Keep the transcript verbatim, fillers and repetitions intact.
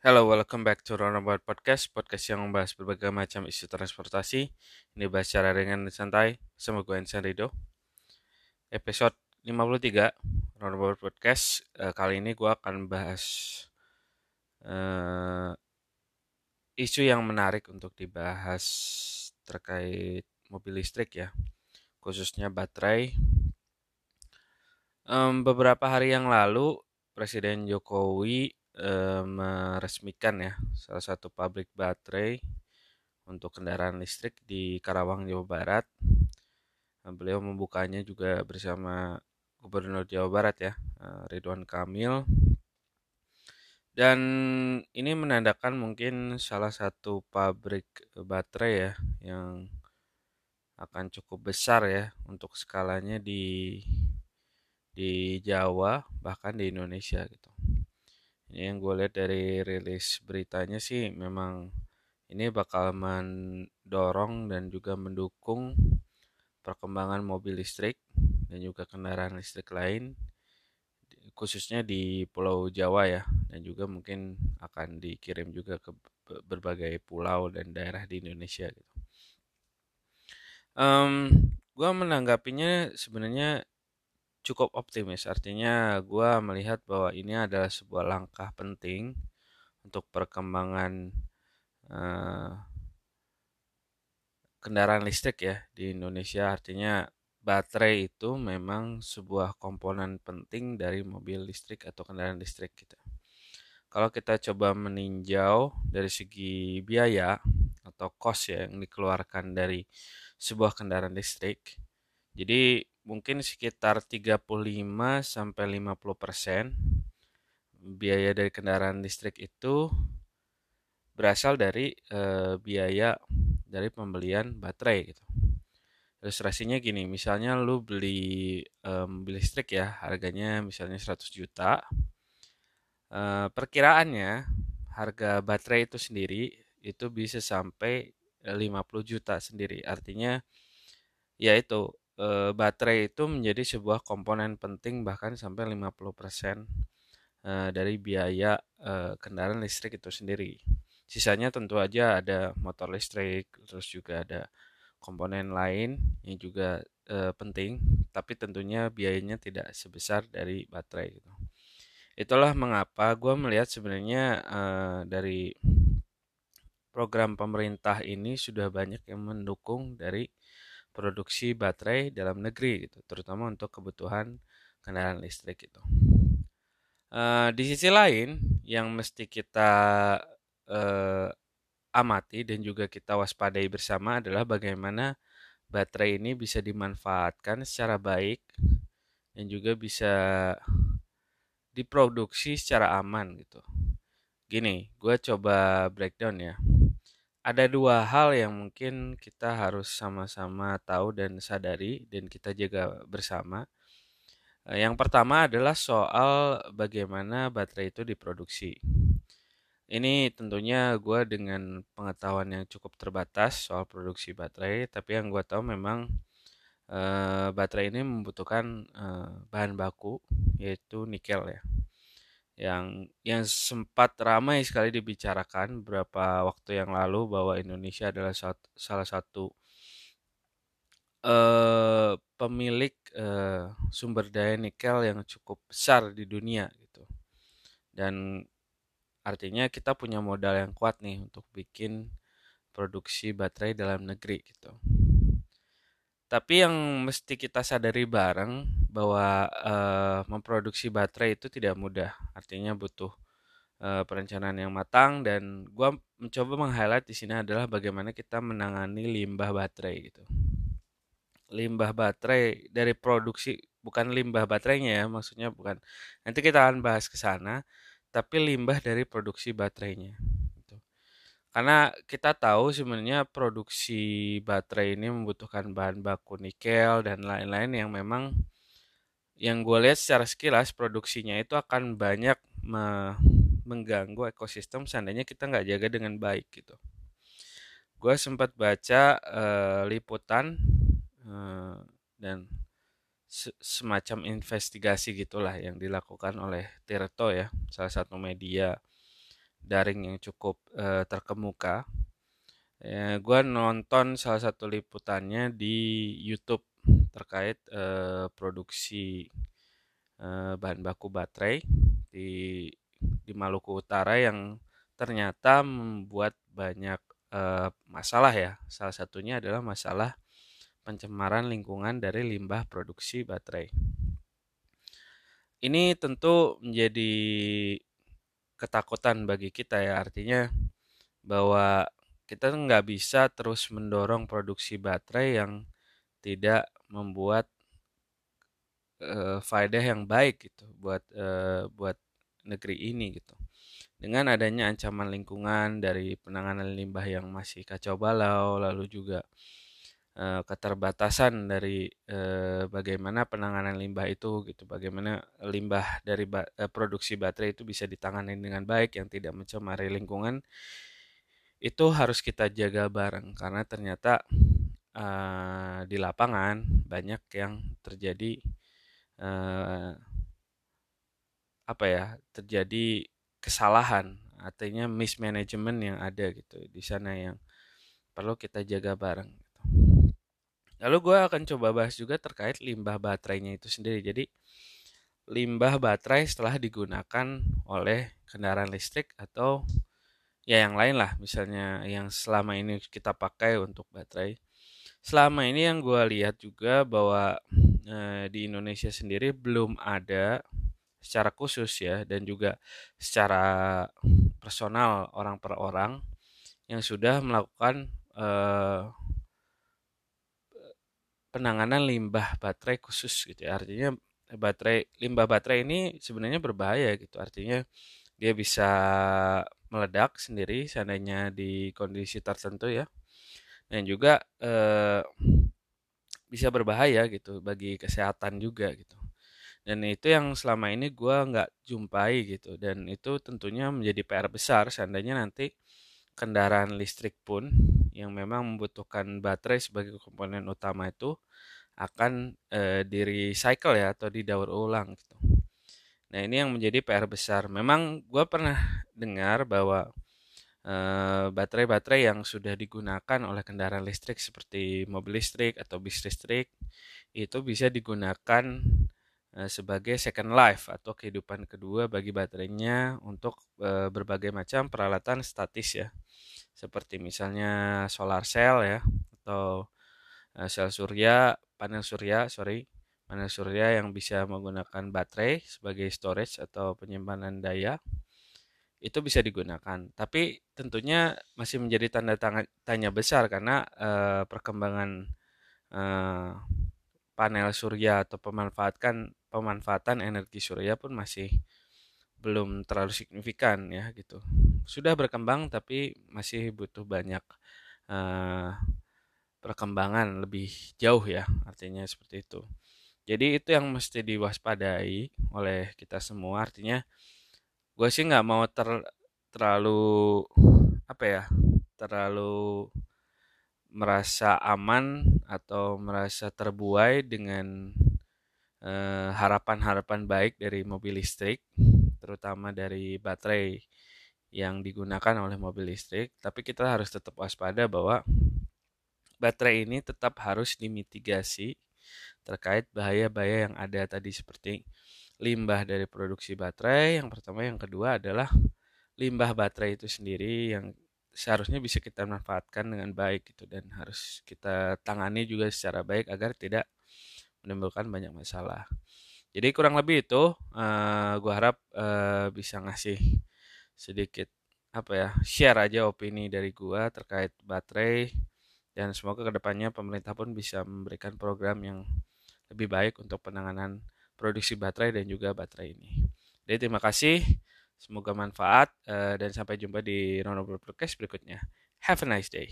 Hello, welcome back to Runnerboard Podcast, podcast yang membahas berbagai macam isu transportasi. Ini bahas secara ringan dan santai sama gue Ensan Rido. Episode lima puluh tiga Runnerboard Podcast. Uh, kali ini gue akan bahas uh, isu yang menarik untuk dibahas terkait mobil listrik ya, khususnya baterai. Um, beberapa hari yang lalu Presiden Jokowi um, meresmikan ya salah satu pabrik baterai untuk kendaraan listrik di Karawang, Jawa Barat. Um, beliau membukanya juga bersama Gubernur Jawa Barat ya, uh, Ridwan Kamil. Dan ini menandakan mungkin salah satu pabrik baterai ya yang akan cukup besar ya untuk skalanya di di Jawa, bahkan di Indonesia gitu. Ini yang gue lihat dari rilis beritanya sih, memang ini bakal mendorong dan juga mendukung perkembangan mobil listrik dan juga kendaraan listrik lain, khususnya di Pulau Jawa ya, dan juga mungkin akan dikirim juga ke berbagai pulau dan daerah di Indonesia gitu. Um, gue menanggapinya sebenarnya cukup optimis, artinya gue melihat bahwa ini adalah sebuah langkah penting untuk perkembangan uh, kendaraan listrik ya di Indonesia. Artinya baterai itu memang sebuah komponen penting dari mobil listrik atau kendaraan listrik kita. Kalau kita coba meninjau dari segi biaya atau cost ya yang dikeluarkan dari sebuah kendaraan listrik, jadi mungkin sekitar tiga puluh lima sampai lima puluh persen biaya dari kendaraan listrik itu berasal dari e, biaya dari pembelian baterai gitu. Ilustrasinya gini, misalnya lu beli e, mobil listrik ya, harganya misalnya seratus juta. E, perkiraannya harga baterai itu sendiri itu bisa sampai lima puluh juta sendiri. Artinya yaitu e, baterai itu menjadi sebuah komponen penting bahkan sampai lima puluh persen e, dari biaya e, kendaraan listrik itu sendiri. Sisanya tentu aja ada motor listrik, terus juga ada komponen lain yang juga e, penting, tapi tentunya biayanya tidak sebesar dari baterai gitu. Itulah mengapa gue melihat sebenarnya e, dari program pemerintah ini sudah banyak yang mendukung dari produksi baterai dalam negeri gitu, terutama untuk kebutuhan kendaraan listrik gitu. E, di sisi lain yang mesti kita e, amati dan juga kita waspadai bersama adalah bagaimana baterai ini bisa dimanfaatkan secara baik dan juga bisa diproduksi secara aman gitu. Gini, gue coba breakdown ya. Ada dua hal yang mungkin kita harus sama-sama tahu dan sadari dan kita jaga bersama. Yang pertama adalah soal bagaimana baterai itu diproduksi. Ini tentunya gue dengan pengetahuan yang cukup terbatas soal produksi baterai, tapi yang gue tahu memang e, baterai ini membutuhkan e, bahan baku, yaitu nikel ya. Yang yang sempat ramai sekali dibicarakan beberapa waktu yang lalu bahwa Indonesia adalah satu, salah satu eh, pemilik eh, sumber daya nikel yang cukup besar di dunia gitu. Dan artinya kita punya modal yang kuat nih untuk bikin produksi baterai dalam negeri gitu. Tapi yang mesti kita sadari bareng bahwa e, memproduksi baterai itu tidak mudah. Artinya butuh e, perencanaan yang matang, dan gua mencoba meng-highlight di sini adalah bagaimana kita menangani limbah baterai gitu. Limbah baterai dari produksi, bukan limbah baterainya ya, maksudnya bukan. Nanti kita akan bahas ke sana, tapi limbah dari produksi baterainya. Karena kita tahu sebenarnya produksi baterai ini membutuhkan bahan baku nikel dan lain-lain yang memang yang gue lihat secara sekilas produksinya itu akan banyak me- mengganggu ekosistem seandainya kita nggak jaga dengan baik gitu. Gue sempat baca e, liputan uh, dan se semacam investigasi gitulah yang dilakukan oleh Tirto ya, salah satu media daring yang cukup uh, terkemuka. Ya, gue nonton salah satu liputannya di YouTube terkait eh, produksi eh, bahan baku baterai di di Maluku Utara yang ternyata membuat banyak eh, masalah ya. Salah satunya adalah masalah pencemaran lingkungan dari limbah produksi baterai. Ini tentu menjadi ketakutan bagi kita ya, artinya bahwa kita nggak bisa terus mendorong produksi baterai yang tidak membuat e, faedah yang baik gitu buat e, buat negeri ini gitu. Dengan adanya ancaman lingkungan dari penanganan limbah yang masih kacau balau, lalu juga e, keterbatasan dari e, bagaimana penanganan limbah itu gitu, bagaimana limbah dari ba, e, produksi baterai itu bisa ditangani dengan baik yang tidak mencemari lingkungan. Itu harus kita jaga bareng, karena ternyata uh, di lapangan banyak yang terjadi uh, apa ya terjadi kesalahan, artinya mismanagement yang ada gitu di sana yang perlu kita jaga bareng gitu. Lalu gue akan coba bahas juga terkait limbah baterainya itu sendiri. Jadi limbah baterai setelah digunakan oleh kendaraan listrik atau ya yang lain lah, misalnya yang selama ini kita pakai untuk baterai. Selama ini yang gue lihat juga bahwa e, di Indonesia sendiri belum ada secara khusus ya, dan juga secara personal orang per orang yang sudah melakukan e, penanganan limbah baterai khusus gitu. Artinya baterai limbah baterai ini sebenarnya berbahaya gitu. Artinya dia bisa meledak sendiri seandainya di kondisi tertentu ya, dan juga eh, bisa berbahaya gitu bagi kesehatan juga gitu, dan itu yang selama ini gue nggak jumpai gitu, dan itu tentunya menjadi P R besar seandainya nanti kendaraan listrik pun yang memang membutuhkan baterai sebagai komponen utama itu akan eh, di recycle ya atau didaur ulang gitu. Nah ini yang menjadi P R besar. Memang gue pernah dengar bahwa e, baterai-baterai yang sudah digunakan oleh kendaraan listrik seperti mobil listrik atau bis listrik itu bisa digunakan e, sebagai second life atau kehidupan kedua bagi baterainya untuk e, berbagai macam peralatan statis ya. Seperti misalnya solar cell ya, atau e, sel surya, panel surya, sorry. panel surya yang bisa menggunakan baterai sebagai storage atau penyimpanan daya itu bisa digunakan. Tapi tentunya masih menjadi tanda tanya besar karena e, perkembangan e, panel surya atau pemanfaatkan pemanfaatan energi surya pun masih belum terlalu signifikan ya gitu. Sudah berkembang tapi masih butuh banyak e, perkembangan lebih jauh ya, artinya seperti itu. Jadi itu yang mesti diwaspadai oleh kita semua. Artinya gue sih nggak mau ter, terlalu apa ya, terlalu merasa aman atau merasa terbuai dengan eh, harapan-harapan baik dari mobil listrik, terutama dari baterai yang digunakan oleh mobil listrik. Tapi kita harus tetap waspada bahwa baterai ini tetap harus dimitigasi terkait bahaya-bahaya yang ada tadi seperti limbah dari produksi baterai yang pertama, yang kedua adalah limbah baterai itu sendiri yang seharusnya bisa kita manfaatkan dengan baik gitu, dan harus kita tangani juga secara baik agar tidak menimbulkan banyak masalah. Jadi kurang lebih itu uh, gua harap uh, bisa ngasih sedikit apa ya share aja opini dari gua terkait baterai. Dan semoga kedepannya pemerintah pun bisa memberikan program yang lebih baik untuk penanganan produksi baterai dan juga baterai ini. Jadi terima kasih, semoga manfaat, dan sampai jumpa di Runnerboard Podcast berikutnya. Have a nice day.